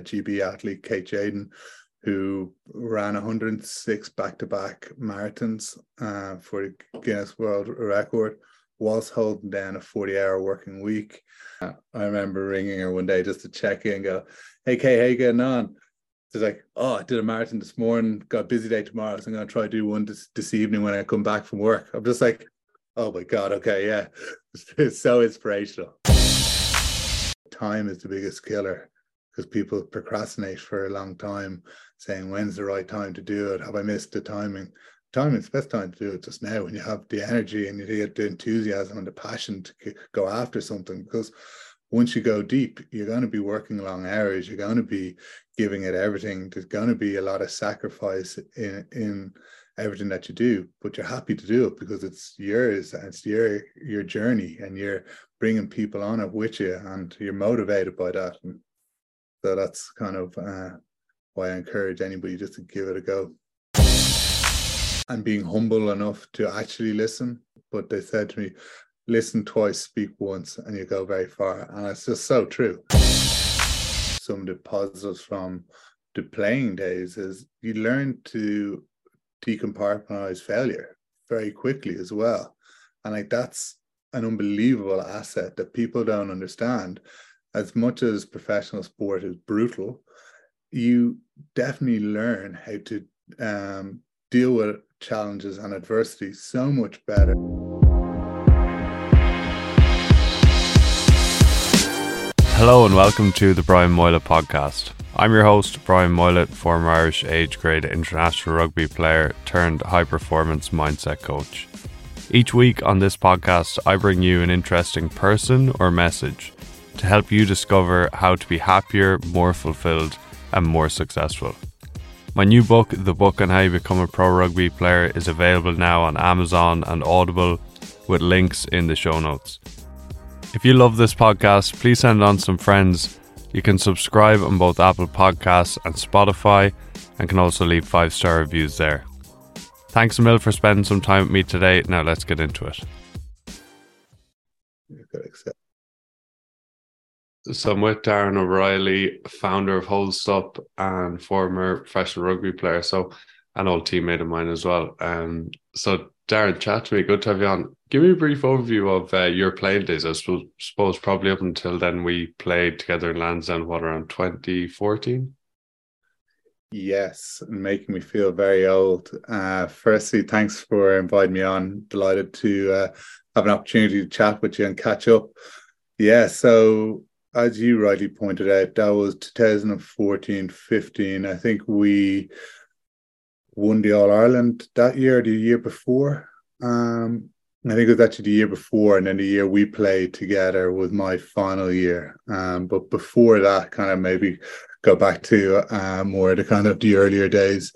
GB athlete Kate Jaden, who ran 106 back-to-back marathons for the Guinness World Record, was holding down a 40-hour working week. I remember ringing her one day just to check in and go, "Hey, Kate, how you getting on?" She's like, "Oh, I did a marathon this morning, got a busy day tomorrow, so I'm going to try to do one this evening when I come back from work." I'm just like, oh my God, okay, yeah. It's so inspirational. Time is the biggest killer, because people procrastinate for a long time, saying, when's the right time to do it? Have I missed the timing? Timing's the best time to do it, just now, when you have the energy and you get the enthusiasm and the passion to go after something. Because once you go deep, you're going to be working long hours, you're going to be giving it everything. There's going to be a lot of sacrifice in everything that you do, but you're happy to do it because it's yours and it's your journey, and you're bringing people on it with you, and you're motivated by that. And so that's kind of why I encourage anybody just to give it a go. And being humble enough to actually listen. But they said to me, listen twice, speak once, and you go very far. And it's just so true. Some of the positives from the playing days is you learn to decompartmentalize failure very quickly as well. And like, that's an unbelievable asset that people don't understand. As much as professional sport is brutal, you definitely learn how to deal with challenges and adversity so much better. Hello and welcome to the Brian Moylan podcast. I'm your host, Brian Moylan, former Irish age grade international rugby player turned high performance mindset coach. Each week on this podcast, I bring you an interesting person or message to help you discover how to be happier, more fulfilled, and more successful. My new book, The Book on How You Become a Pro Rugby Player, is available now on Amazon and Audible, with links in the show notes. If you love this podcast, please send on some friends. You can subscribe on both Apple Podcasts and Spotify, and can also leave 5-star reviews there. Thanks a mil for spending some time with me today. Now let's get into it. So I'm with Darren O'Reilly, founder of Holds Up and former professional rugby player, so an old teammate of mine as well. So Darren, chat to me. Good to have you on. Give me a brief overview of your playing days. I suppose probably up until then we played together in Lansdowne, what, around 2014? Yes, making me feel very old. Firstly, thanks for inviting me on. Delighted to have an opportunity to chat with you and catch up. Yeah, so as you rightly pointed out, that was 2014-15. I think we won the All-Ireland that year, the year before. I think it was actually the year before, and then the year we played together was my final year. But before that, kind of maybe go back to more the kind of the earlier days.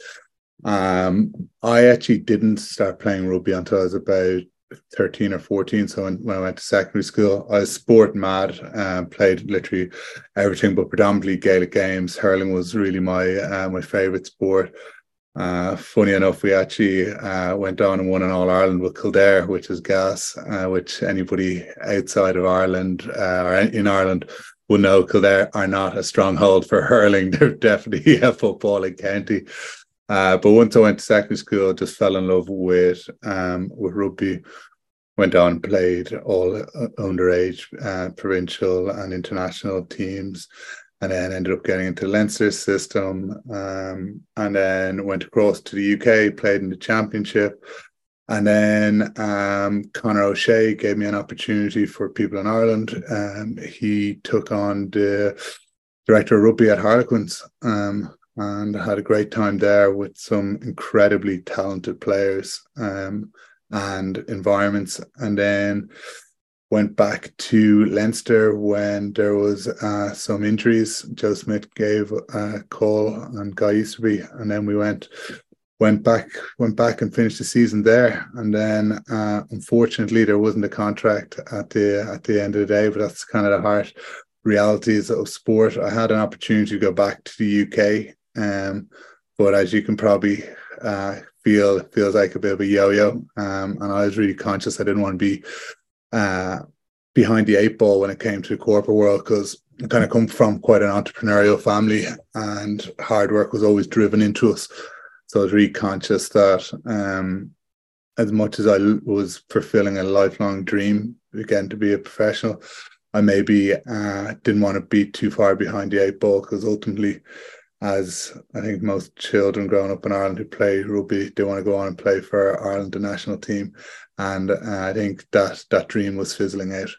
I actually didn't start playing rugby until I was about 13 or 14. So when I went to secondary school, I was sport mad, played literally everything, but predominantly Gaelic games. Hurling was really my my favourite sport. Funny enough, we actually went on and won an All-Ireland with Kildare, which is gas, which anybody outside of Ireland or in Ireland will know Kildare are not a stronghold for hurling. They're definitely a footballing county. But once I went to secondary school, I just fell in love with rugby. Went on, played all underage, provincial and international teams, and then ended up getting into Leinster system, and then went across to the UK, played in the championship. And then Conor O'Shea gave me an opportunity for people in Ireland. He took on the director of rugby at Harlequins, and had a great time there with some incredibly talented players and environments. And then went back to Leinster when there was some injuries. Joe Smith gave a call and Guy Easterby, and then we went back and finished the season there. And then unfortunately there wasn't a contract at the end of the day, but that's kind of the harsh realities of sport. I had an opportunity to go back to the UK, but as you can probably feel, it feels like a bit of a yo-yo. And I was really conscious I didn't want to be behind the eight ball when it came to the corporate world, because kind of come from quite an entrepreneurial family, and hard work was always driven into us. So I was really conscious that as much as I was fulfilling a lifelong dream, again, to be a professional, I maybe didn't want to be too far behind the eight ball, because ultimately, as I think most children growing up in Ireland who play rugby, they want to go on and play for Ireland, the national team. And I think that dream was fizzling out.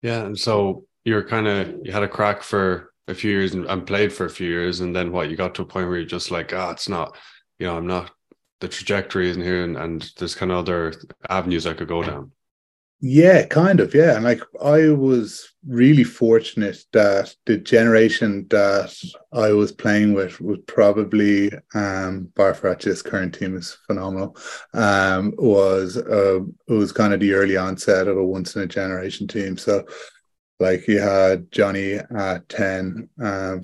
Yeah. And so you had a crack for a few years and played for a few years. And then what, you got to a point where you're just like, it's not, I'm not, the trajectory isn't here. And there's kind of other avenues I could go down. Yeah, kind of. Yeah. And I was really fortunate that the generation that I was playing with was probably, bar for this current team is phenomenal, it was kind of the early onset of a once in a generation team. So like you had Johnny at 10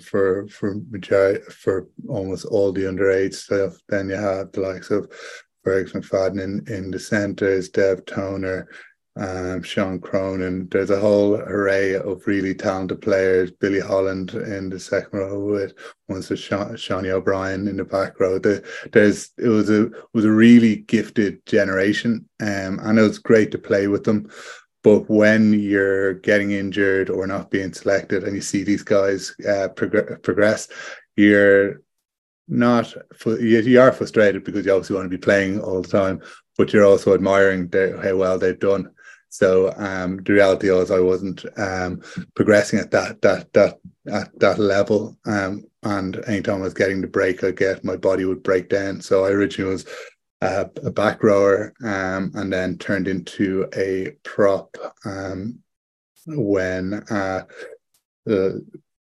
for almost all the underage stuff. Then you had the likes of Fergus McFadden in the centres, Dev Toner, Sean Cronin. There's a whole array of really talented players. Billy Holland in the second row, with Shawnee O'Brien in the back row. It was a really gifted generation, and it was great to play with them. But when you're getting injured or not being selected, and you see these guys progress, you are frustrated, because you obviously want to be playing all the time, but you're also admiring how well they've done. So the reality was I wasn't progressing at that level. And anytime I was getting the break I get, my body would break down. So I originally was a back rower, and then turned into a prop when I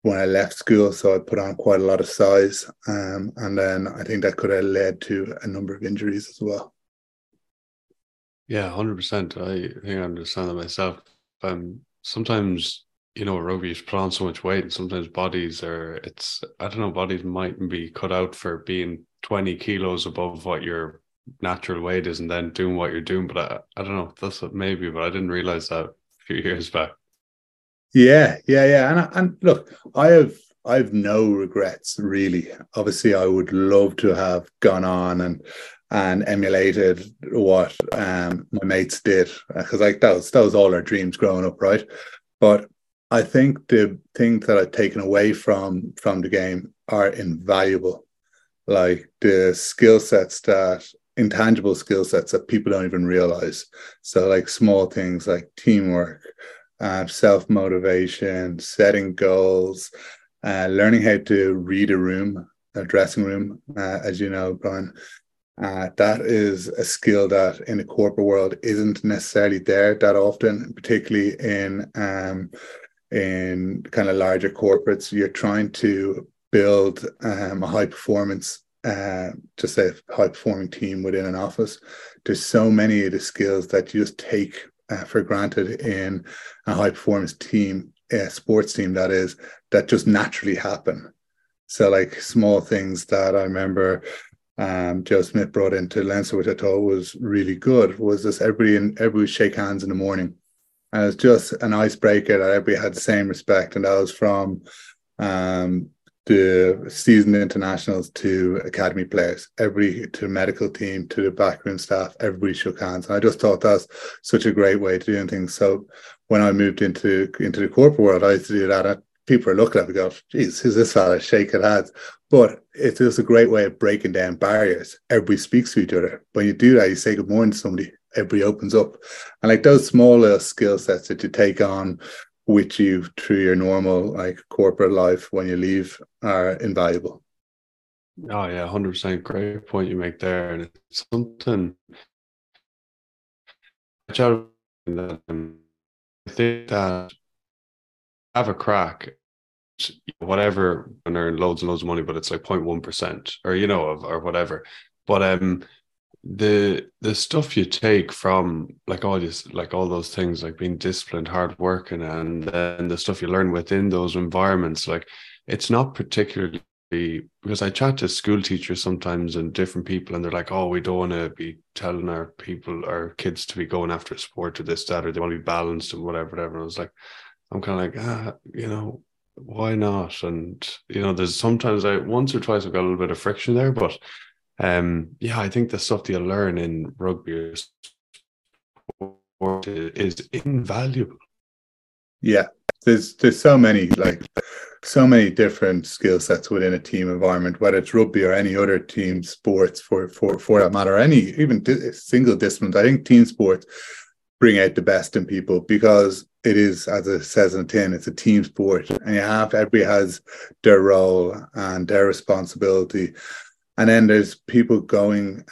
left school. So I put on quite a lot of size. And then I think that could have led to a number of injuries as well. Yeah, 100%. I think I understand that myself. Sometimes, rugby is put on so much weight, and sometimes bodies mightn't be cut out for being 20 kilos above what your natural weight is and then doing what you're doing. But I don't know, that's what maybe, but I didn't realize that a few years back. Yeah. And look, I've no regrets really. Obviously, I would love to have gone on and emulated what my mates did, because that was all our dreams growing up, right? But I think the things that I've taken away from the game are invaluable, like the intangible skill sets that people don't even realize. So like small things like teamwork, self-motivation, setting goals, learning how to read a dressing room, as you know, Brian. That is a skill that in the corporate world isn't necessarily there that often, particularly in kind of larger corporates. You're trying to build a high-performing team within an office. There's so many of the skills that you just take for granted in a high-performance team, a sports team that just naturally happen. So like small things that I remember Joe Smith brought into Leinster, which I thought was really good, was just everybody would shake hands in the morning. And it was just an icebreaker that everybody had the same respect. And that was from the seasoned internationals to academy players, everybody to the medical team, to the backroom staff, everybody shook hands. And I just thought that's such a great way to do things. So when I moved into the corporate world, I used to do that. People are looking at me and go, geez, who's this fella shaking hands? But it's just a great way of breaking down barriers. Everybody speaks to each other. When you do that, you say good morning to somebody, everybody opens up. And like those small little skill sets that you take on with you through your normal like corporate life when you leave are invaluable. Oh yeah, 100%. Great point you make there. And it's something I think that have a crack, whatever, and earn loads and loads of money, but it's like 0.1% or whatever. But the stuff you take from all those things, like being disciplined, hard working, and then the stuff you learn within those environments, like it's not particularly, because I chat to school teachers sometimes and different people, and they're like, oh, we don't want to be telling our kids to be going after a sport or this, that, or they want to be balanced and whatever. And I was like, I'm kind of like, why not? And, there's sometimes once or twice I've got a little bit of friction there, but I think the stuff that you learn in rugby is invaluable. Yeah, there's so many different skill sets within a team environment, whether it's rugby or any other team sports for that matter, any even single disciplines. I think team sports bring out the best in people because it is, as it says in the tin, it's a team sport, and everybody has their role and their responsibility. And then there's people going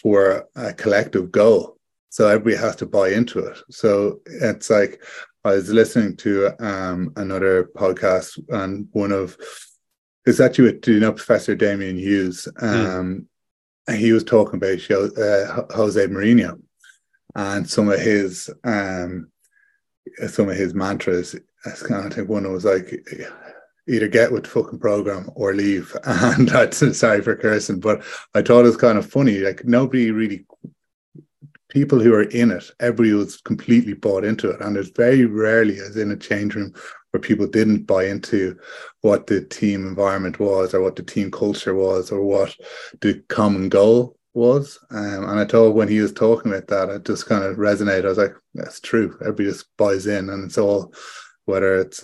for a collective goal. So everybody has to buy into it. So it's like, I was listening to another podcast, and it's actually with Professor Damien Hughes. And he was talking about Jose Mourinho and some of his mantras. I think one was like, either get with the fucking program or leave. And that's, sorry for cursing, but I thought it was kind of funny. Like, nobody really, people who are in it, everybody was completely bought into it. And it's very rarely, as in a change room, where people didn't buy into what the team environment was or what the team culture was or what the common goal was. And I thought when he was talking about that, it just kind of resonated. I was like, that's true. Everybody just buys in, and it's all, whether it's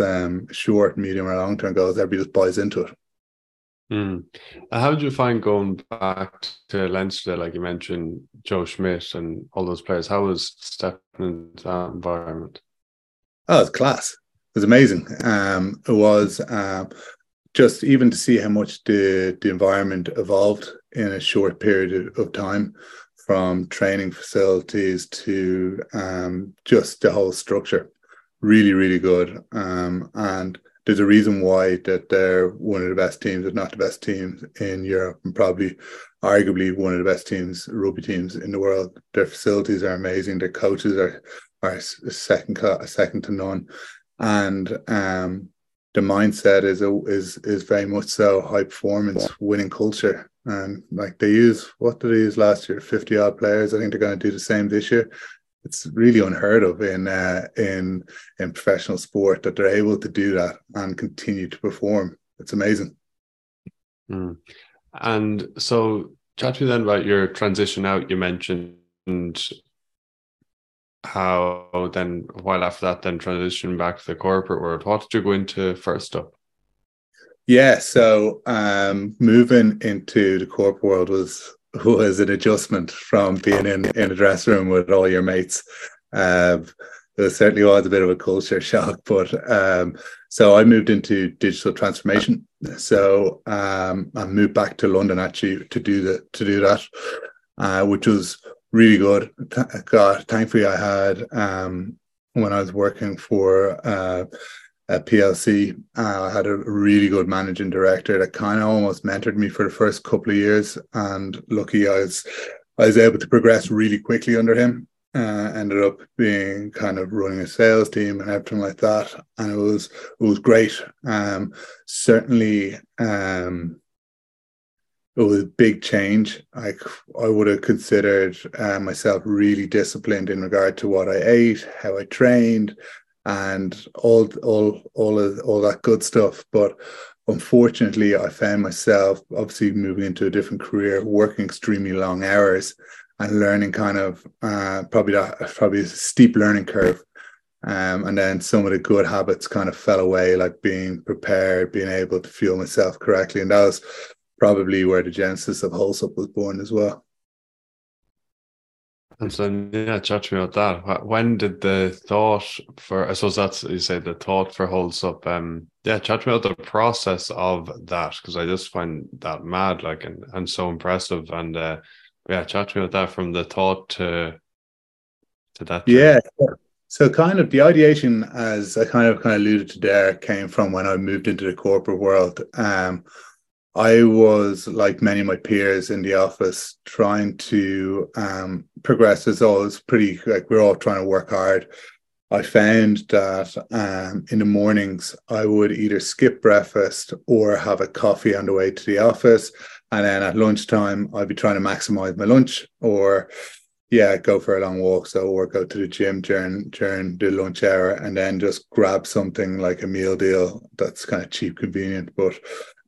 short, medium, or long-term goals, everybody just buys into it. Mm. How did you find going back to Leinster, like you mentioned, Joe Schmidt and all those players? How was stepping into that environment? Oh, it was class. It was amazing. It was just even to see how much the environment evolved in a short period of time, from training facilities to just the whole structure. Really, really good. And there's a reason why that they're one of the best teams, if not the best teams in Europe, and probably arguably one of the best teams, rugby teams in the world. Their facilities are amazing. Their coaches are second to none. And the mindset is very much so high performance, winning culture. And like what did they use last year? 50 odd players. I think they're going to do the same this year. It's really unheard of in professional sport that they're able to do that and continue to perform. It's amazing. Mm. And so, chat to me then about your transition out. You mentioned how then, a while after that, then transition back to the corporate world. What did you go into first up? Yeah, so moving into the corporate world was an adjustment from being in a dressing room with all your mates. It certainly was a bit of a culture shock, but so I moved into digital transformation. So I moved back to London actually to do that, which was really good. God, thankfully I had, when I was working for a PLC, I had a really good managing director that kind of almost mentored me for the first couple of years, and lucky I was able to progress really quickly under him. Ended up being kind of running a sales team and everything like that, and it was great. Certainly it was a big change. Like, I would have considered myself really disciplined in regard to what I ate, how I trained, and all that good stuff. But unfortunately, I found myself obviously moving into a different career, working extremely long hours, and learning kind of probably a steep learning curve. And then some of the good habits kind of fell away, like being prepared, being able to fuel myself correctly, and that was probably where the genesis of Wholesup was born as well. And so, yeah, chat to me about that. When did the thought for, I suppose that's, you say, the thought for Wholesup. Chat to me about the process of that, because I just find that mad, like, and so impressive. And chat to me about that, from the thought to that. Yeah. So kind of the ideation, as I kind of alluded to there, came from when I moved into the corporate world. I was, like many of my peers in the office, trying to progress. As always, pretty, like, we're all trying to work hard. I found that in the mornings I would either skip breakfast or have a coffee on the way to the office, and then at lunchtime I'd be trying to maximize my lunch, or Yeah, go for a long walk, so or go to the gym during the lunch hour, and then just grab something like a meal deal that's kind of cheap, convenient, but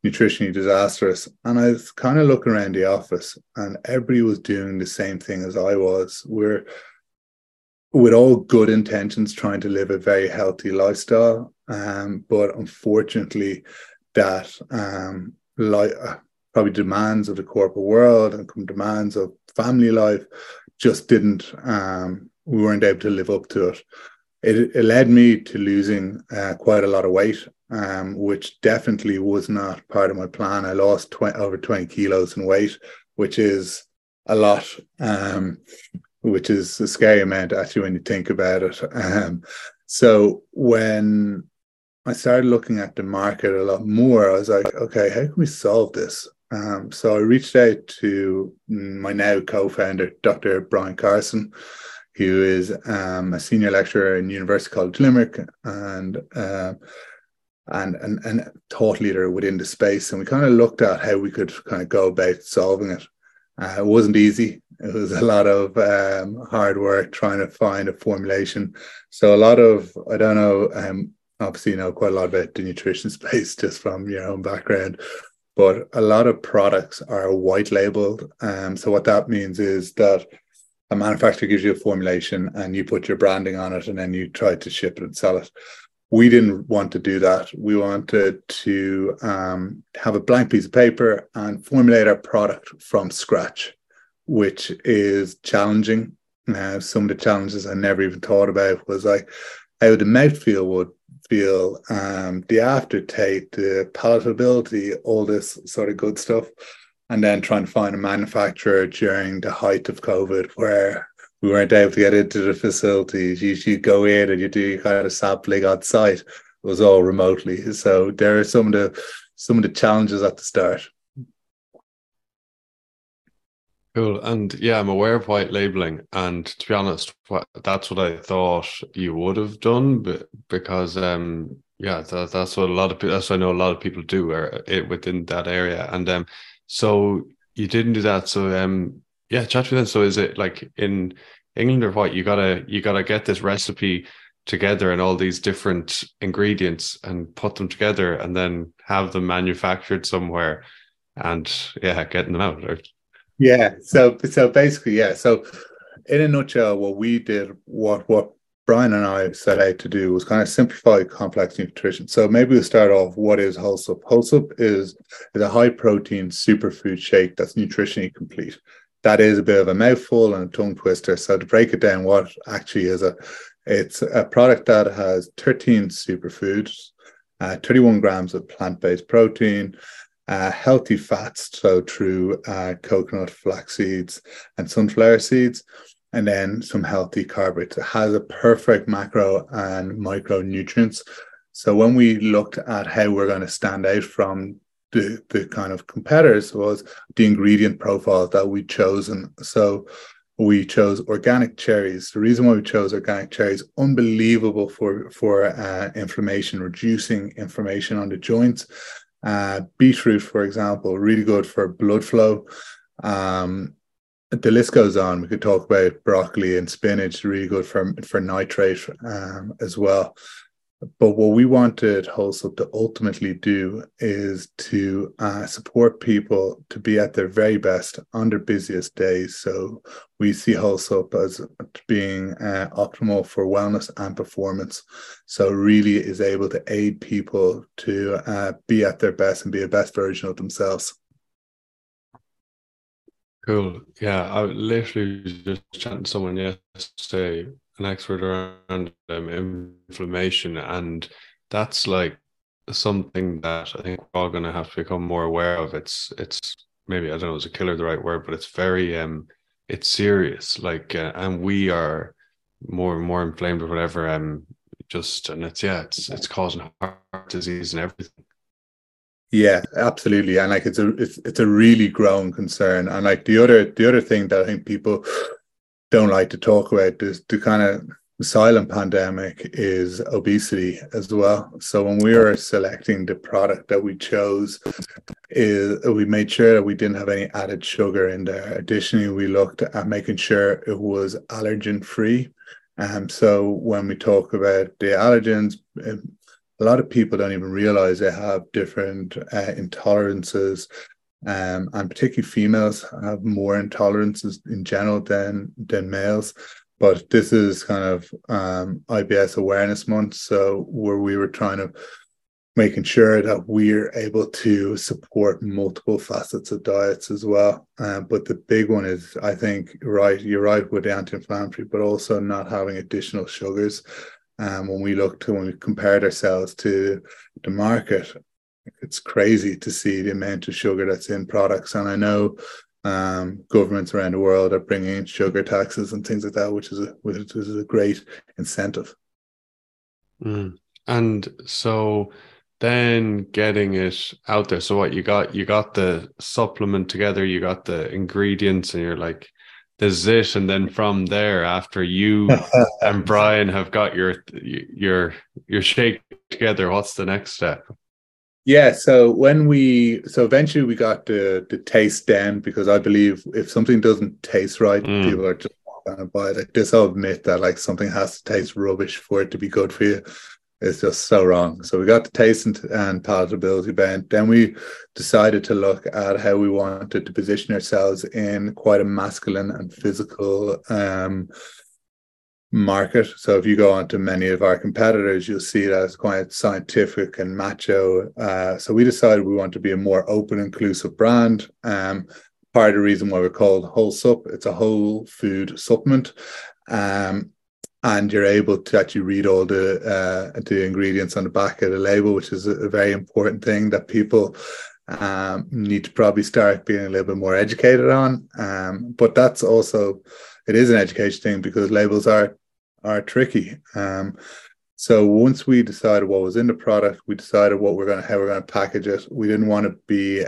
nutritionally disastrous. And I was kind of looking around the office, and everybody was doing the same thing as I was. We're, with all good intentions, trying to live a very healthy lifestyle, but unfortunately that probably demands of the corporate world and demands of family life just didn't, we weren't able to live up to it. It led me to losing quite a lot of weight, which definitely was not part of my plan. I lost over 20 kilos in weight, which is a lot, which is a scary amount actually when you think about it. So when I started looking at the market a lot more, I was like, okay, how can we solve this? So I reached out to my now co-founder, Dr. Brian Carson, who is a senior lecturer in University College Limerick and a thought leader within the space. And we kind of looked at how we could kind of go about solving it. It wasn't easy. It was a lot of hard work trying to find a formulation. So a lot of, I don't know, obviously you know quite a lot about the nutrition space just from your own background. But a lot of products are white labeled. So what that means is that a manufacturer gives you a formulation and you put your branding on it and then you try to ship it and sell it. We didn't want to do that. We wanted to have a blank piece of paper and formulate our product from scratch, which is challenging. Some of the challenges I never even thought about was like how the mouthfeel would feel, the aftertaste, the palatability, all this sort of good stuff. And then trying to find a manufacturer during the height of COVID where we weren't able to get into the facilities. You go in and you do kind of sampling on site. It was all remotely. So there are some of the challenges at the start. Cool. And yeah, I'm aware of white labeling, and to be honest, that's what I thought you would have done, because that's what a lot of people, that's what I know a lot of people do within that area. And so you didn't do that. So chat to them. So is it like in England or what? You gotta get this recipe together and all these different ingredients and put them together and then have them manufactured somewhere, and getting them out. Yeah. So basically, yeah. So in a nutshell, what we did, what Brian and I set out to do was kind of simplify complex nutrition. So maybe we'll start off, what is Wholesup? Wholesup is a high protein superfood shake that's nutritionally complete. That is a bit of a mouthful and a tongue twister. So to break it down, what actually is it? It's a product that has 13 superfoods, 31 grams of plant-based protein, healthy fats, so through coconut, flax seeds, and sunflower seeds, and then some healthy carbohydrates. It has a perfect macro and micronutrients. So when we looked at how we're going to stand out from the kind of competitors was the ingredient profile that we'd chosen. So we chose organic cherries. The reason why we chose organic cherries, unbelievable for inflammation, reducing inflammation on the joints. Beetroot, for example, really good for blood flow. The list goes on. We could talk about broccoli and spinach, really good for nitrate as well. But what we wanted Wholesup to ultimately do is to support people to be at their very best on their busiest days. So we see Wholesup as being optimal for wellness and performance. So really is able to aid people to be at their best and be a best version of themselves. Cool. Yeah, I literally was just chatting to someone yesterday, an expert around inflammation, and that's like something that I think we're all going to have to become more aware of. It's maybe, I don't know, is a killer the right word, but it's very it's serious, like and we are more and more inflamed with whatever, it's causing heart disease and everything. Yeah, absolutely. And like it's a really growing concern. And like the other thing that I think people don't like to talk about is the kind of silent pandemic is obesity as well. So when we were selecting the product that we chose, we made sure that we didn't have any added sugar in there. Additionally, we looked at making sure it was allergen free. So when we talk about the allergens, a lot of people don't even realize they have different intolerances. And particularly females have more intolerances in general than males. But this is kind of IBS Awareness Month, so where we were trying to making sure that we're able to support multiple facets of diets as well. But the big one is, I think, right, you're right with the anti-inflammatory, but also not having additional sugars. When we compared ourselves to the market, it's crazy to see the amount of sugar that's in products. And I know governments around the world are bringing in sugar taxes and things like that, which is a great incentive. And so then getting it out there. So what you got the supplement together, you got the ingredients, and you're like, this is it. And then from there, after you and Brian have got your shake together, what's the next step? Yeah, so eventually we got the taste down, because I believe if something doesn't taste right, people are just not going to buy it. Like, this whole myth that like something has to taste rubbish for it to be good for you is just so wrong. So we got the taste and palatability band. Then we decided to look at how we wanted to position ourselves in quite a masculine and physical market. So if you go on to many of our competitors, you'll see that it's quite scientific and macho. So we decided we want to be a more open, inclusive brand. Part of the reason why we're called Whole Sup, it's a whole food supplement. And you're able to actually read all the ingredients on the back of the label, which is a very important thing that people need to probably start being a little bit more educated on. But that's also... it is an education thing, because labels are tricky. So once we decided what was in the product, we decided how we're going to package it. We didn't want to be.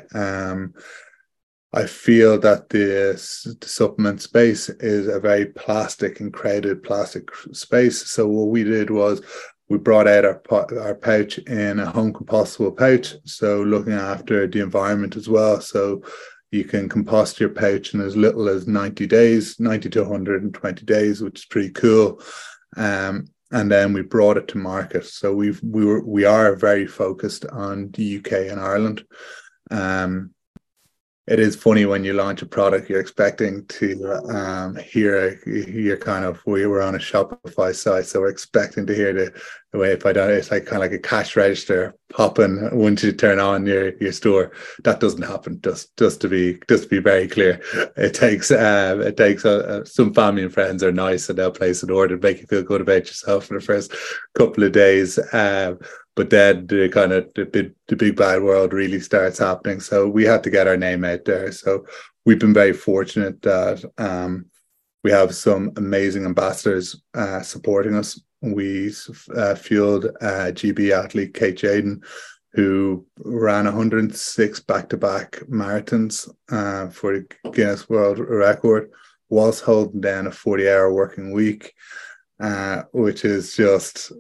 I feel that the supplement space is a very plastic and crowded plastic space. So what we did was we brought out our pouch in a home compostable pouch. So looking after the environment as well. So you can compost your pouch in as little as 90 to 120 days, which is pretty cool. And then we brought it to market. So we are very focused on the UK and Ireland. It is funny when you launch a product, you're expecting to we were on a Shopify site, so we're expecting to hear the way, if I don't, it's like kind of like a cash register popping once you turn on your store. That doesn't happen. Just to be very clear, it takes some family and friends are nice and they'll place an order to make you feel good about yourself for the first couple of days. But then the big bad world really starts happening. So we had to get our name out there. So we've been very fortunate that we have some amazing ambassadors supporting us. We fueled GB athlete Kate Jaden, who ran 106 back-to-back marathons for the Guinness World Record, whilst holding down a 40-hour working week, which is just...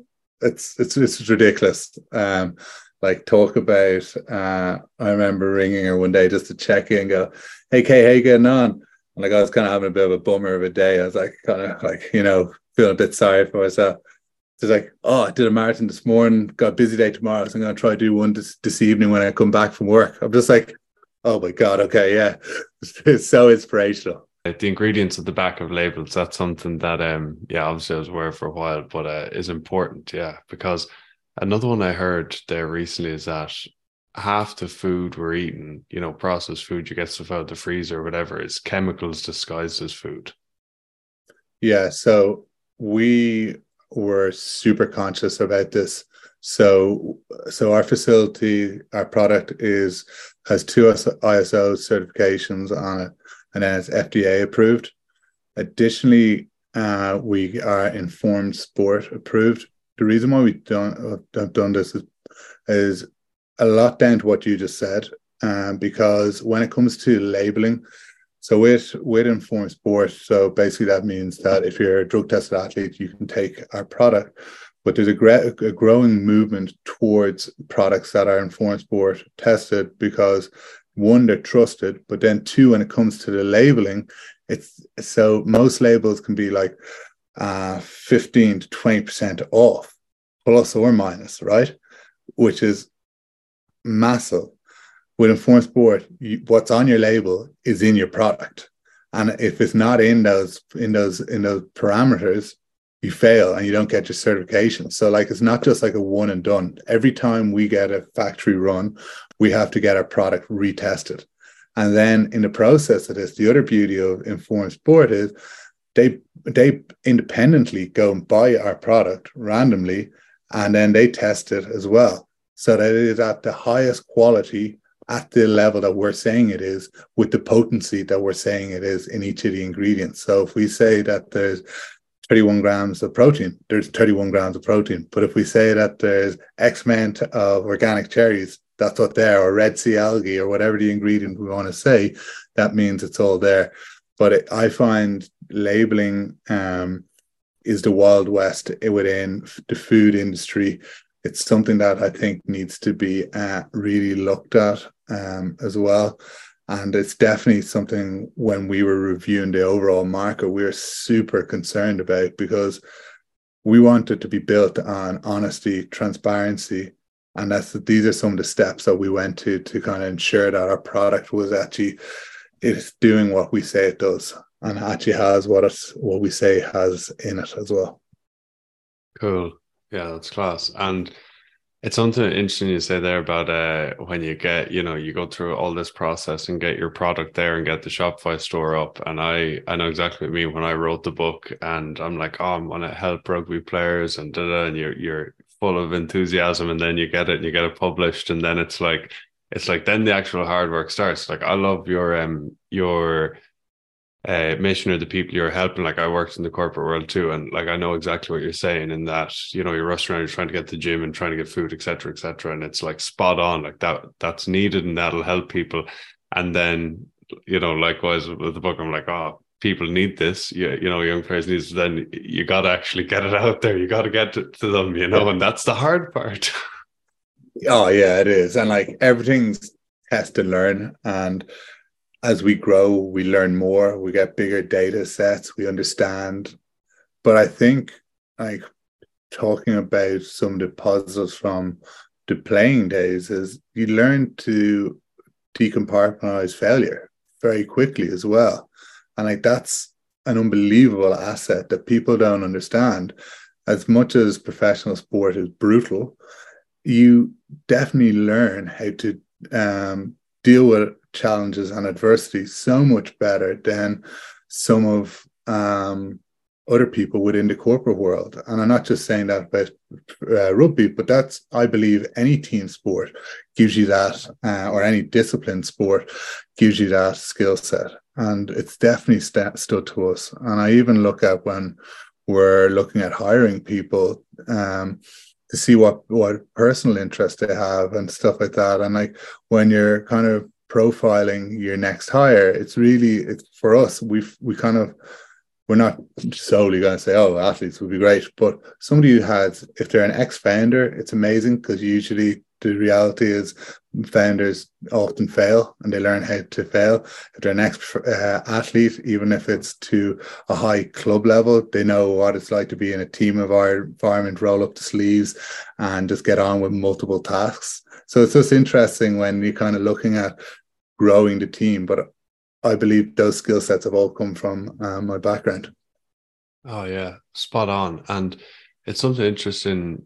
It's ridiculous. Talk about, I remember ringing her one day just to check in and go, "Hey, Kay, how you getting on?" And I was kind of having a bit of a bummer of a day. I was feeling a bit sorry for myself. She's like, "Oh, I did a marathon this morning, got a busy day tomorrow, so I'm going to try to do one this evening when I come back from work." I'm just like, oh my God, okay, yeah. It's so inspirational. The ingredients at the back of labels, that's something that obviously I was aware for a while, but is important, because another one I heard there recently is that half the food we're eating, processed food, you get stuff out of the freezer or whatever, is chemicals disguised as food. Yeah, so we were super conscious about this. So our facility, our product has two ISO certifications on it, and then it's FDA approved. Additionally, we are Informed Sport approved. The reason why we don't done this is a lot down to what you just said, because when it comes to labeling, So weight informed sport. So basically that means that if you're a drug tested athlete, you can take our product, but there's a growing movement towards products that are informed sport tested because one, they're trusted, but then two, when it comes to the labeling, it's so most labels can be like 15 to 20% off, plus or minus, right? Which is massive. With informed sport, what's on your label is in your product, and if it's not in those parameters, you fail and you don't get your certification. So like, it's not just like a one and done. Every time we get a factory run, we have to get our product retested, and then in the process of this, the other beauty of informed sport is they independently go and buy our product randomly, and then they test it as well, so that it is at the highest quality, at the level that we're saying it is, with the potency that we're saying it is in each of the ingredients. So if we say that there's 31 grams of protein, there's 31 grams of protein. But if we say that there's X amount of organic cherries, that's what they are, or red sea algae, or whatever the ingredient we want to say, that means it's all there. But I find labeling is the Wild West within the food industry. It's something that I think needs to be really looked at as well. And it's definitely something when we were reviewing the overall market, we were super concerned about, because we want it to be built on honesty, transparency. And these are some of the steps that we went to kind of ensure that our product was actually, it's doing what we say it does and actually has what we say has in it as well. Cool. Yeah, that's class. And it's something interesting you say there about when you get, you go through all this process and get your product there and get the Shopify store up. And I know exactly what I mean when I wrote the book, and I'm like, oh, I'm going to help rugby players and da-da, and you're full of enthusiasm, and then you get it and you get it published. And then it's like, then the actual hard work starts. Like, I love your mission, or the people you're helping. Like, I worked in the corporate world too, and like, I know exactly what you're saying in that, you're rushing around, you're trying to get to the gym and trying to get food, etc., etc., and it's like spot on, like that's needed, and that'll help people. And then likewise with the book, I'm like, oh, people need this, young players need this. Then you got to actually get it out there, you got to get it to them, and that's the hard part. Oh yeah, it is. And like, everything's test and learn, and as we grow, we learn more, we get bigger data sets, we understand. But I think, like, talking about some of the positives from the playing days is you learn to decompartmentalize failure very quickly as well. And like, that's an unbelievable asset that people don't understand. As much as professional sport is brutal, you definitely learn how to deal with challenges and adversity so much better than some of other people within the corporate world. And I'm not just saying that about rugby, but that's, I believe, any team sport gives you that, or any discipline sport gives you that skill set. And it's definitely stood to us. And I even look at when we're looking at hiring people to see what personal interest they have and stuff like that. And like, when you're kind of profiling your next hire, it's for us, we're not solely going to say, oh, athletes would be great, but somebody who has, if they're an ex-founder, it's amazing, because usually the reality is founders often fail and they learn how to fail. If they're an ex-athlete, even if it's to a high club level, they know what it's like to be in a team of our environment, roll up the sleeves and just get on with multiple tasks. So it's just interesting when you're kind of looking at growing the team, but I believe those skill sets have all come from my background. Oh yeah, spot on. And it's something interesting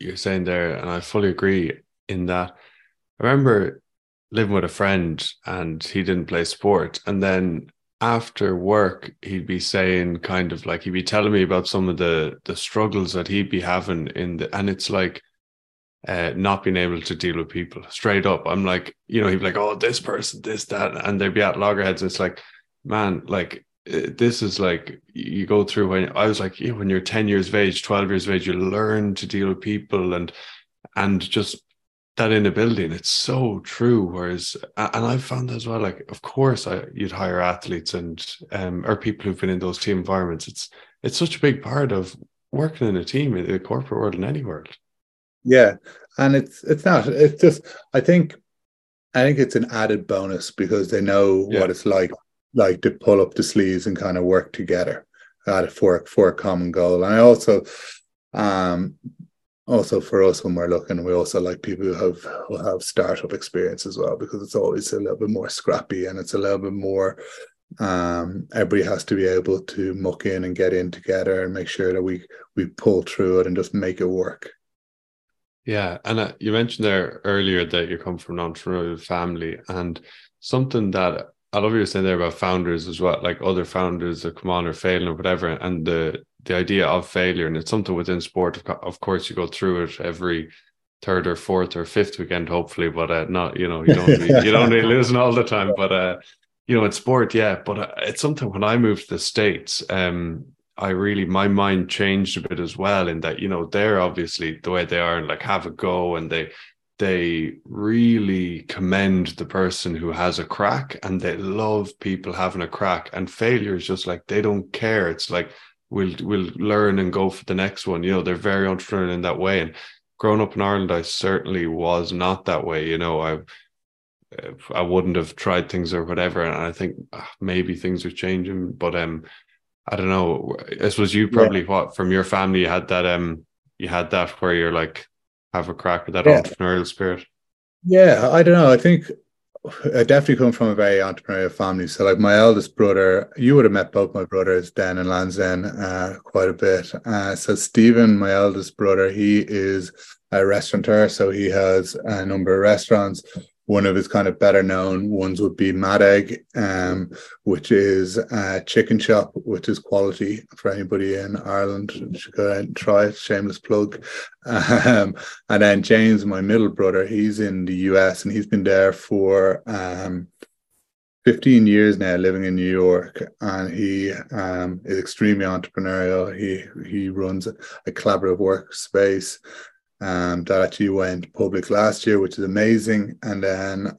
you're saying there, and I fully agree in that. I remember living with a friend, and he didn't play sport, and then after work he'd be saying, kind of like, he'd be telling me about some of the struggles that he'd be having and it's like, not being able to deal with people straight up. I'm like, he'd be like, oh, this person, this, that, and they'd be at loggerheads. It's like, man, like, this is like, you go through, when I was like, when you're 10 years of age, 12 years of age, you learn to deal with people and just that inability, and it's so true. Whereas, and I've found as well, like, of course you'd hire athletes and or people who've been in those team environments. It's such a big part of working in a team in the corporate world, in any world. Yeah, and it's just I think it's an added bonus because they know what it's like to pull up the sleeves and kind of work together for a common goal. And I also for us, when we're looking, we also like people who have startup experience as well, because it's always a little bit more scrappy, and it's a little bit more everybody has to be able to muck in and get in together and make sure that we pull through it and just make it work. Yeah, and you mentioned there earlier that you come from an entrepreneurial family, and something that I love you were saying there about founders as well, like other founders that come on or failing or whatever, and the idea of failure. And it's something within sport, of course, you go through it every third or fourth or fifth weekend, hopefully, but not, you know, you don't really losing all the time, but you know, in sport, yeah. But it's something when I moved to the States, my mind changed a bit as well, in that, you know, they're obviously the way they are and like have a go, and they really commend the person who has a crack, and they love people having a crack, and failure is just like, they don't care. It's like, we'll learn and go for the next one. You know, they're very entrepreneurial in that way. And growing up in Ireland, I certainly was not that way. You know, I wouldn't have tried things or whatever. And I think maybe things are changing, but I don't know. I suppose you probably what from your family you had that where you're like, have a crack with that entrepreneurial spirit. Yeah, I don't know. I think I definitely come from a very entrepreneurial family. So like my eldest brother, you would have met both my brothers, Dan and Lanzan, quite a bit. So Stephen, my eldest brother, he is a restaurateur. So he has a number of restaurants. One of his kind of better known ones would be Mad Egg, which is a chicken shop, which is quality for anybody in Ireland. You should go and try it. Shameless plug. And then James, my middle brother, he's in the US, and he's been there for 15 years now, living in New York. And he is extremely entrepreneurial. He runs a collaborative workspace that actually went public last year, which is amazing. And then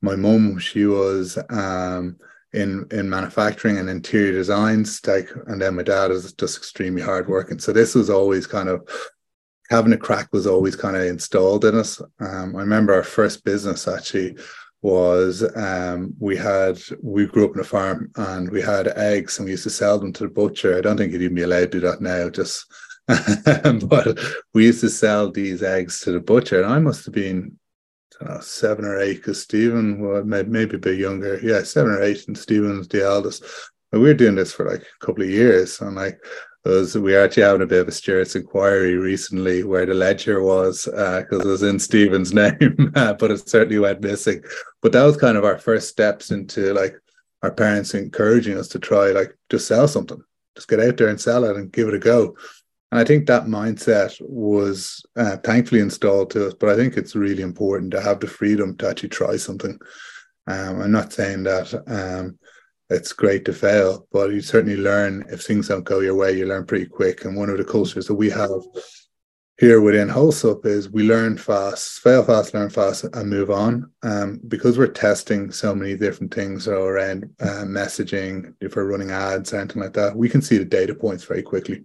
my mum, she was in manufacturing and interior designs, and then my dad is just extremely hardworking. So this was always kind of, having a crack was always kind of installed in us. I remember our first business actually was we grew up on a farm, and we had eggs, and we used to sell them to the butcher. I don't think you'd even be allowed to do that now, just but we used to sell these eggs to the butcher, and I must have been 7 or 8, because Stephen was maybe a bit younger. Yeah, 7 or 8, and Stephen was the eldest. But we were doing this for like a couple of years, and like we were actually having a bit of a Stewart's inquiry recently where the ledger was, because it was in Stephen's name, but it certainly went missing. But that was kind of our first steps into like our parents encouraging us to try, like, just sell something, just get out there and sell it and give it a go. And I think that mindset was thankfully installed to us, but I think it's really important to have the freedom to actually try something. I'm not saying that it's great to fail, but you certainly learn. If things don't go your way, you learn pretty quick. And one of the cultures that we have here within Wholesup is we learn fast, fail fast, learn fast, and move on. Because we're testing so many different things around messaging, if we're running ads, anything like that, we can see the data points very quickly.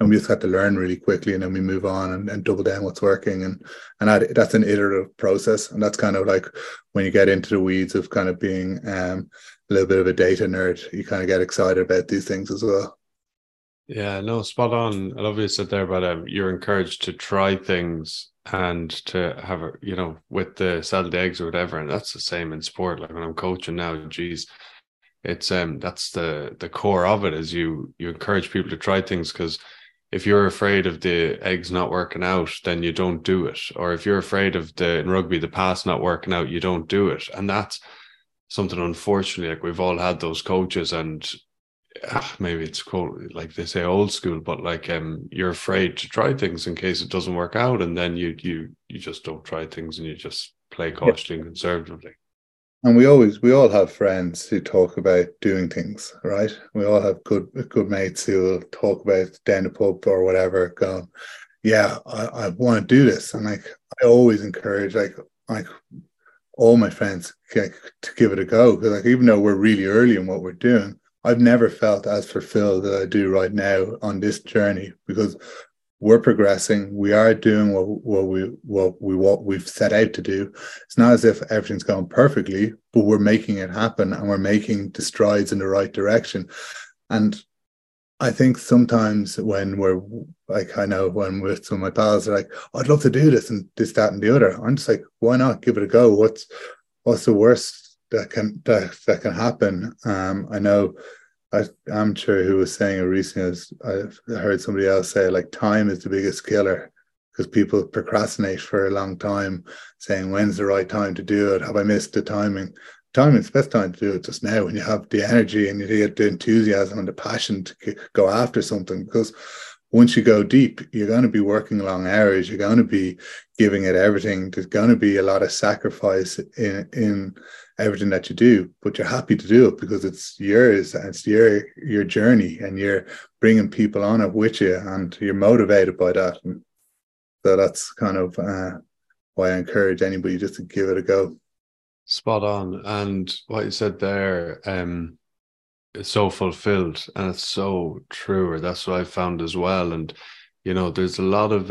And we just have to learn really quickly, and then we move on and double down what's working. And that's an iterative process. And that's kind of like when you get into the weeds of kind of being a little bit of a data nerd, you kind of get excited about these things as well. Yeah, no, spot on. I love you said there about you're encouraged to try things and to have, you know, with the sell the eggs or whatever. And that's the same in sport. Like when I'm coaching now, geez, it's that's the core of it, is you encourage people to try things, because if you're afraid of the eggs not working out, then you don't do it. Or if you're afraid of in rugby, the pass not working out, you don't do it. And that's something, unfortunately, like we've all had those coaches, and maybe it's quote, like they say, old school, but like you're afraid to try things in case it doesn't work out. And then you just don't try things, and you just play cautiously and conservatively. And we all have friends who talk about doing things, right? We all have good mates who will talk about down the pub or whatever, going, yeah, I want to do this. And like, I always encourage like all my friends to give it a go, because like, even though we're really early in what we're doing, I've never felt as fulfilled as I do right now on this journey, because we're progressing. We are doing what we've set out to do. It's not as if everything's going perfectly, but we're making it happen, and we're making the strides in the right direction. And I think sometimes when we're like, I know when with some of my pals, they're like, oh, I'd love to do this and this, that, and the other. I'm just like, why not give it a go? What's the worst that can happen? I know. I'm sure who was saying it recently, I heard somebody else say, like, time is the biggest killer, because people procrastinate for a long time saying, when's the right time to do it? Have I missed the timing? Timing is the best time to do it, just now, when you have the energy and you get the enthusiasm and the passion to go after something. Because once you go deep, you're going to be working long hours. You're going to be giving it everything. There's going to be a lot of sacrifice in everything that you do, but you're happy to do it because it's yours and it's your journey, and you're bringing people on it with you, and you're motivated by that. And so that's kind of why I encourage anybody just to give it a go. Spot on. And what you said there, it's so fulfilled, and it's so true. Or that's what I found as well. And you know, there's a lot of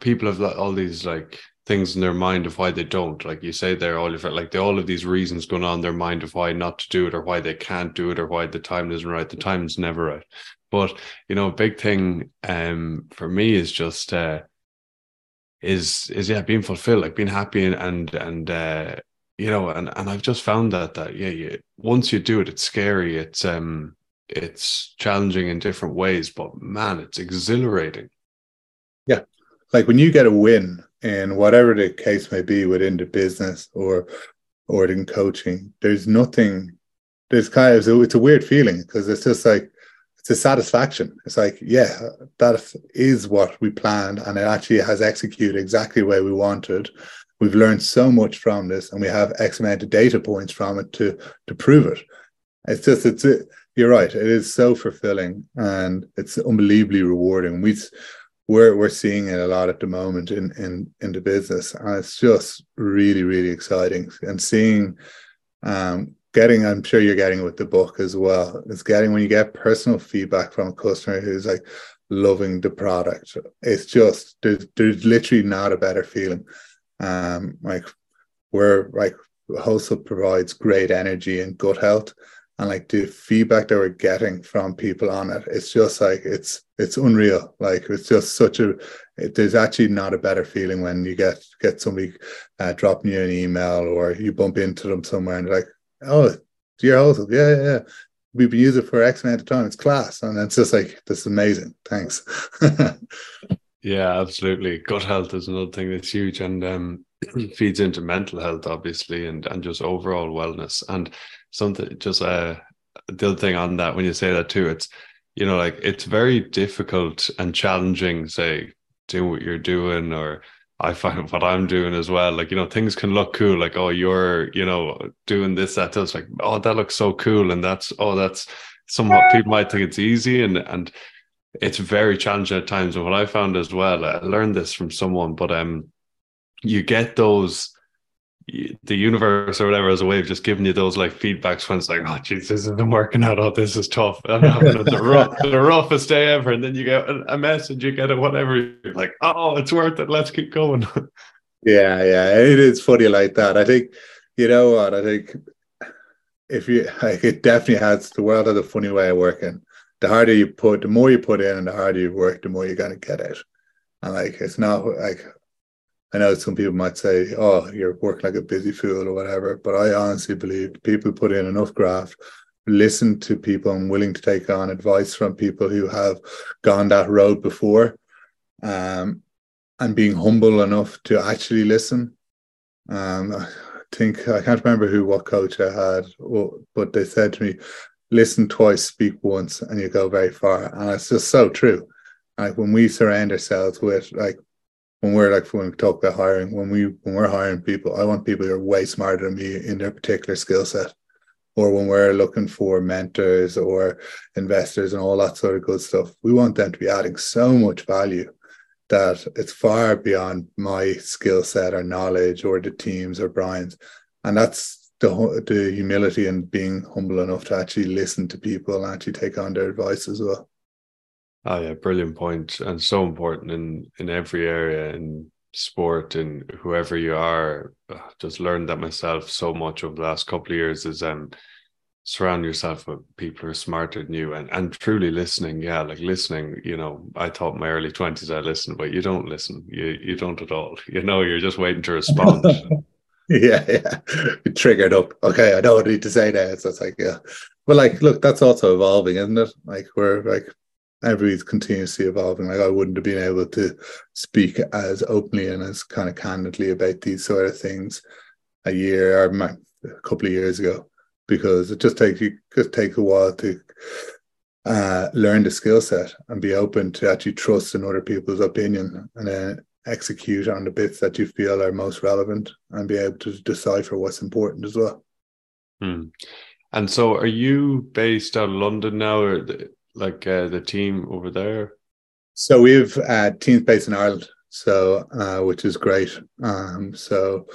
people have all these like things in their mind of why they don't, like you say there, all of like all of these reasons going on in their mind of why not to do it, or why they can't do it, or why the time isn't right. The time's never right. But you know, a big thing for me is just is being fulfilled, like being happy and you know, and I've just found that once you do it, it's scary, it's challenging in different ways, but man, it's exhilarating. Yeah, like when you get a win in whatever the case may be within the business or in coaching, it's a weird feeling, because it's just like, it's a satisfaction. It's like, yeah, that is what we planned, and it actually has executed exactly where we wanted. We've learned so much from this, and we have X amount of data points from it to prove it. It's just, you're right. It is so fulfilling, and it's unbelievably rewarding. We're seeing it a lot at the moment in the business, and it's just really, really exciting. And seeing, I'm sure you're getting with the book as well. It's getting, when you get personal feedback from a customer who's like loving the product, it's just, there's literally not a better feeling. Wholesome provides great energy and gut health, and like the feedback that we're getting from people on it, it's just like, it's unreal. Like, it's just there's actually not a better feeling when you get somebody dropping you an email, or you bump into them somewhere and they're like, oh, dear Wholesome, yeah, we've been using it for X amount of time, it's class. And it's just like, this is amazing, thanks. Yeah, absolutely. Gut health is another thing that's huge, and feeds into mental health, obviously, and just overall wellness. And something, just the other thing on that, when you say that too, it's, you know, like, it's very difficult and challenging, say, do what you're doing, or I find what I'm doing as well. Like, you know, things can look cool, like, oh, you're, you know, doing this, that, that's like, oh, that looks so cool. And that's somewhat, people might think it's easy, and it's very challenging at times. And what I found as well, I learned this from someone, but you get those, the universe or whatever, as a way of just giving you those like feedbacks when it's like, oh geez, this isn't working out, oh this is tough, I'm having the roughest day ever, and then you get a message, you get a whatever, you're like, oh, it's worth it, let's keep going. Yeah, it is funny like that. I think, you know what, I think if you like, it definitely has, the world has a funny way of working. The harder you put, the more you put in, and the harder you work, the more you're going to get out. And like, it's not like, I know some people might say, oh, you're working like a busy fool or whatever, but I honestly believe people put in enough graft, listen to people, and willing to take on advice from people who have gone that road before, and being humble enough to actually listen. I think, I can't remember what coach I had, but they said to me, listen twice, speak once, and you go very far. And it's just so true. Like, when we surround ourselves with, like, when we talk about hiring, when we're hiring people, I want people who are way smarter than me in their particular skill set. or when we're looking for mentors or investors and all that sort of good stuff, we want them to be adding so much value that it's far beyond my skill set or knowledge or the teams or Brian's. And that's the humility and being humble enough to actually listen to people and actually take on their advice as well. Oh yeah, brilliant point. And so important in every area, in sport and whoever you are. Just learned that myself so much over the last couple of years is surround yourself with people who are smarter than you and truly listening. Yeah, like listening, you know, I thought in my early 20s I listened, but you don't listen. You don't at all. You know, you're just waiting to respond. Yeah. It triggered up. Okay, I know what I need to say now. So it's like, yeah. But like, look, that's also evolving, isn't it? Like we're like, everybody's continuously evolving. Like I wouldn't have been able to speak as openly and as kind of candidly about these sort of things a year or a couple of years ago, because it just takes a while to learn the skill set and be open to actually trust in other people's opinion, and then execute on the bits that you feel are most relevant and be able to decipher what's important as well. And so are you based out of London now, or the team over there? So we have teams based in Ireland, so which is great. So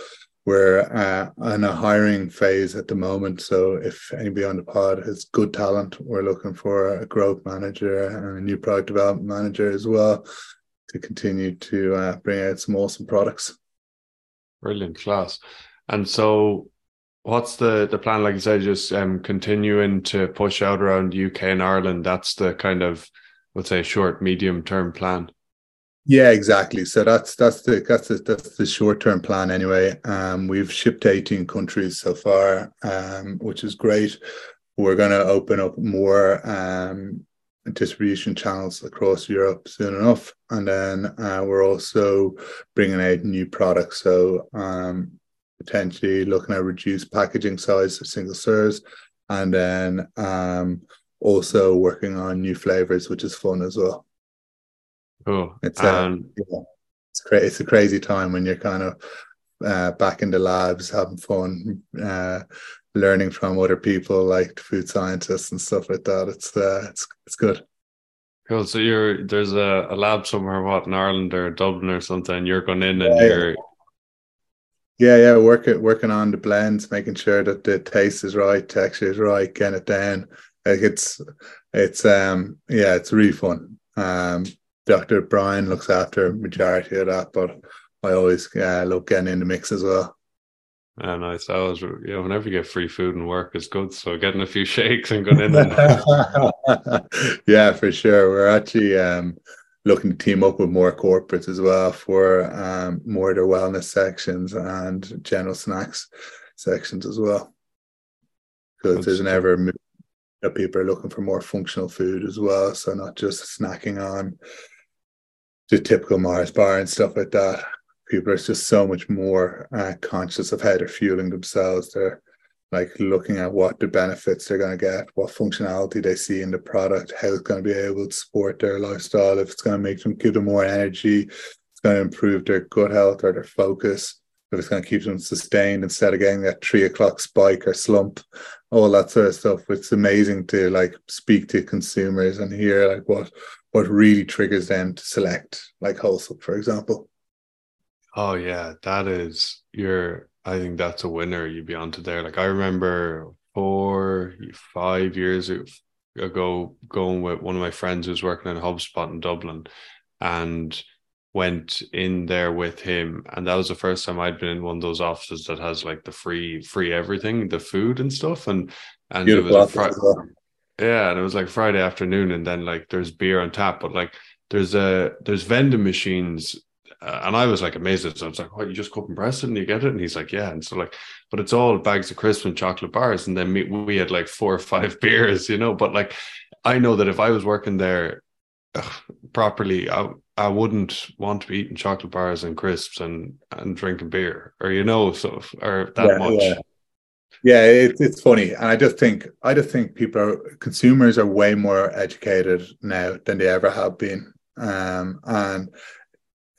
we're in a hiring phase at the moment. So if anybody on the pod has good talent, we're looking for a growth manager and a new product development manager as well, to continue to bring out some awesome products. Brilliant, class. And so what's the plan? Like you said, just continuing to push out around UK and Ireland. That's the kind of, let's say, short, medium term plan. Yeah, exactly. So that's the short term plan anyway. We've shipped to 18 countries so far, which is great. We're going to open up more distribution channels across Europe soon enough, and then we're also bringing out new products. So potentially looking at reduced packaging size of single serves, and then also working on new flavors, which is fun as well. Oh, it's a crazy time when you're kind of back in the labs, having fun, learning from other people like food scientists and stuff like that. It's good. Cool. So there's a lab somewhere, in Ireland or Dublin or something. You're going in and you're. Yeah, working on the blends, making sure that the taste is right, texture is right, getting it down. Like it's really fun. Dr. Brian looks after majority of that, but I always love getting in the mix as well. Oh, nice. Whenever you get free food and work is good. So getting a few shakes and going in. Yeah, for sure. We're actually looking to team up with more corporates as well for more of their wellness sections and general snacks sections as well. Because there's an ever movement that people are looking for more functional food as well. So not just snacking on the typical Mars bar and stuff like that. People are just so much more conscious of how they're fueling themselves. They're like looking at what the benefits they're going to get, what functionality they see in the product, how it's going to be able to support their lifestyle, if it's going to give them more energy, it's going to improve their gut health or their focus, if it's going to keep them sustained instead of getting that 3 o'clock spike or slump, all that sort of stuff. It's amazing to like speak to consumers and hear like what really triggers them to select like Wholesome, for example. Oh yeah, I think that's a winner. You'd be onto there. Like I remember 4-5 years ago going with one of my friends who's working in HubSpot in Dublin, and went in there with him. And that was the first time I'd been in one of those offices that has like the free everything, the food and stuff. And it was and it was like Friday afternoon, and then like there's beer on tap, but like there's vending machines. And I was like amazed at it. So I was like, you just go up and press it and you get it? And he's like, yeah. And so like, but it's all bags of crisps and chocolate bars. And then we had like 4 or 5 beers, you know, but like, I know that if I was working there properly, I wouldn't want to be eating chocolate bars and crisps and drinking beer much. Yeah, it's funny. And I just think consumers are way more educated now than they ever have been. And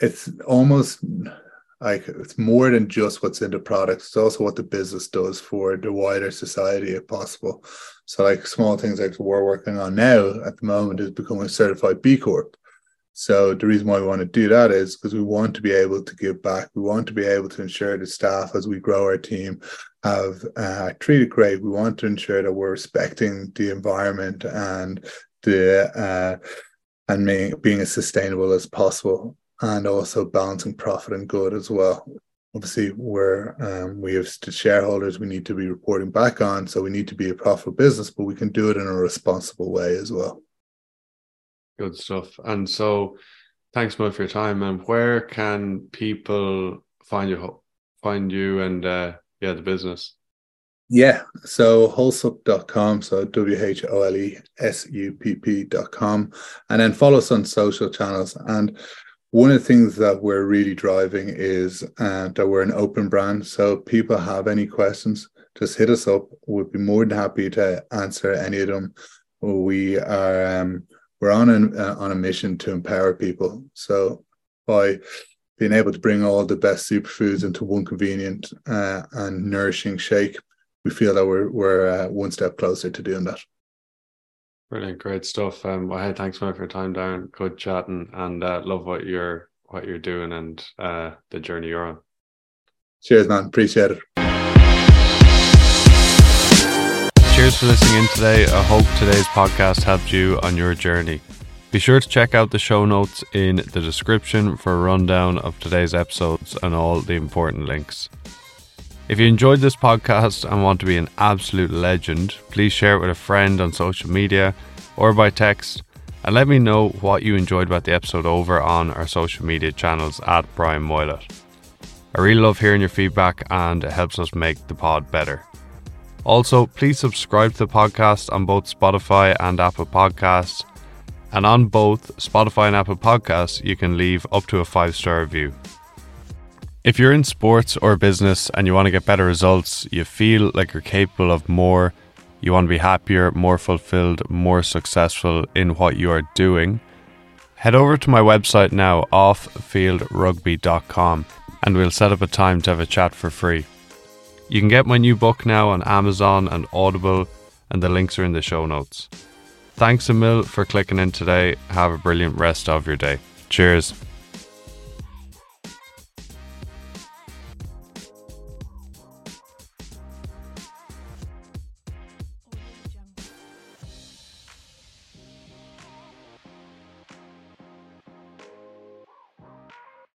it's almost it's more than just what's in the products. It's also what the business does for the wider society if possible. So like small things like we're working on now at the moment is becoming a certified B Corp. So the reason why we want to do that is because we want to be able to give back. We want to be able to ensure that staff, as we grow our team, have treated great. We want to ensure that we're respecting the environment and the being as sustainable as possible, and also balancing profit and good as well. Obviously, we have the shareholders we need to be reporting back on, so we need to be a profitable business, but we can do it in a responsible way as well. Good stuff. And so thanks, Mo, for your time. And where can people find you and the business? Yeah, so wholesup.com, so WHOLESUPP.com, and then follow us on social channels. And one of the things that we're really driving is that we're an open brand. So people have any questions, just hit us up. We'd be more than happy to answer any of them. We are we're on a mission to empower people. So by being able to bring all the best superfoods into one convenient and nourishing shake, we feel that we're one step closer to doing that. Brilliant, great stuff. Well, hey, thanks, Mo, for your time, Darren. Good chatting, and love what you're doing and the journey you're on. Cheers, man. Appreciate it. Cheers for listening in today. I hope today's podcast helped you on your journey. Be sure to check out the show notes in the description for a rundown of today's episodes and all the important links. If you enjoyed this podcast and want to be an absolute legend, please share it with a friend on social media or by text, and let me know what you enjoyed about the episode over on our social media channels @Brian Moylett. I really love hearing your feedback, and it helps us make the pod better. Also, please subscribe to the podcast on both Spotify and Apple Podcasts. And on both Spotify and Apple Podcasts, you can leave up to a 5-star review. If you're in sports or business and you want to get better results, you feel like you're capable of more, you want to be happier, more fulfilled, more successful in what you are doing, head over to my website now, offfieldrugby.com, and we'll set up a time to have a chat for free. You can get my new book now on Amazon and Audible, and the links are in the show notes. Thanks a mil for clicking in today. Have a brilliant rest of your day. Cheers.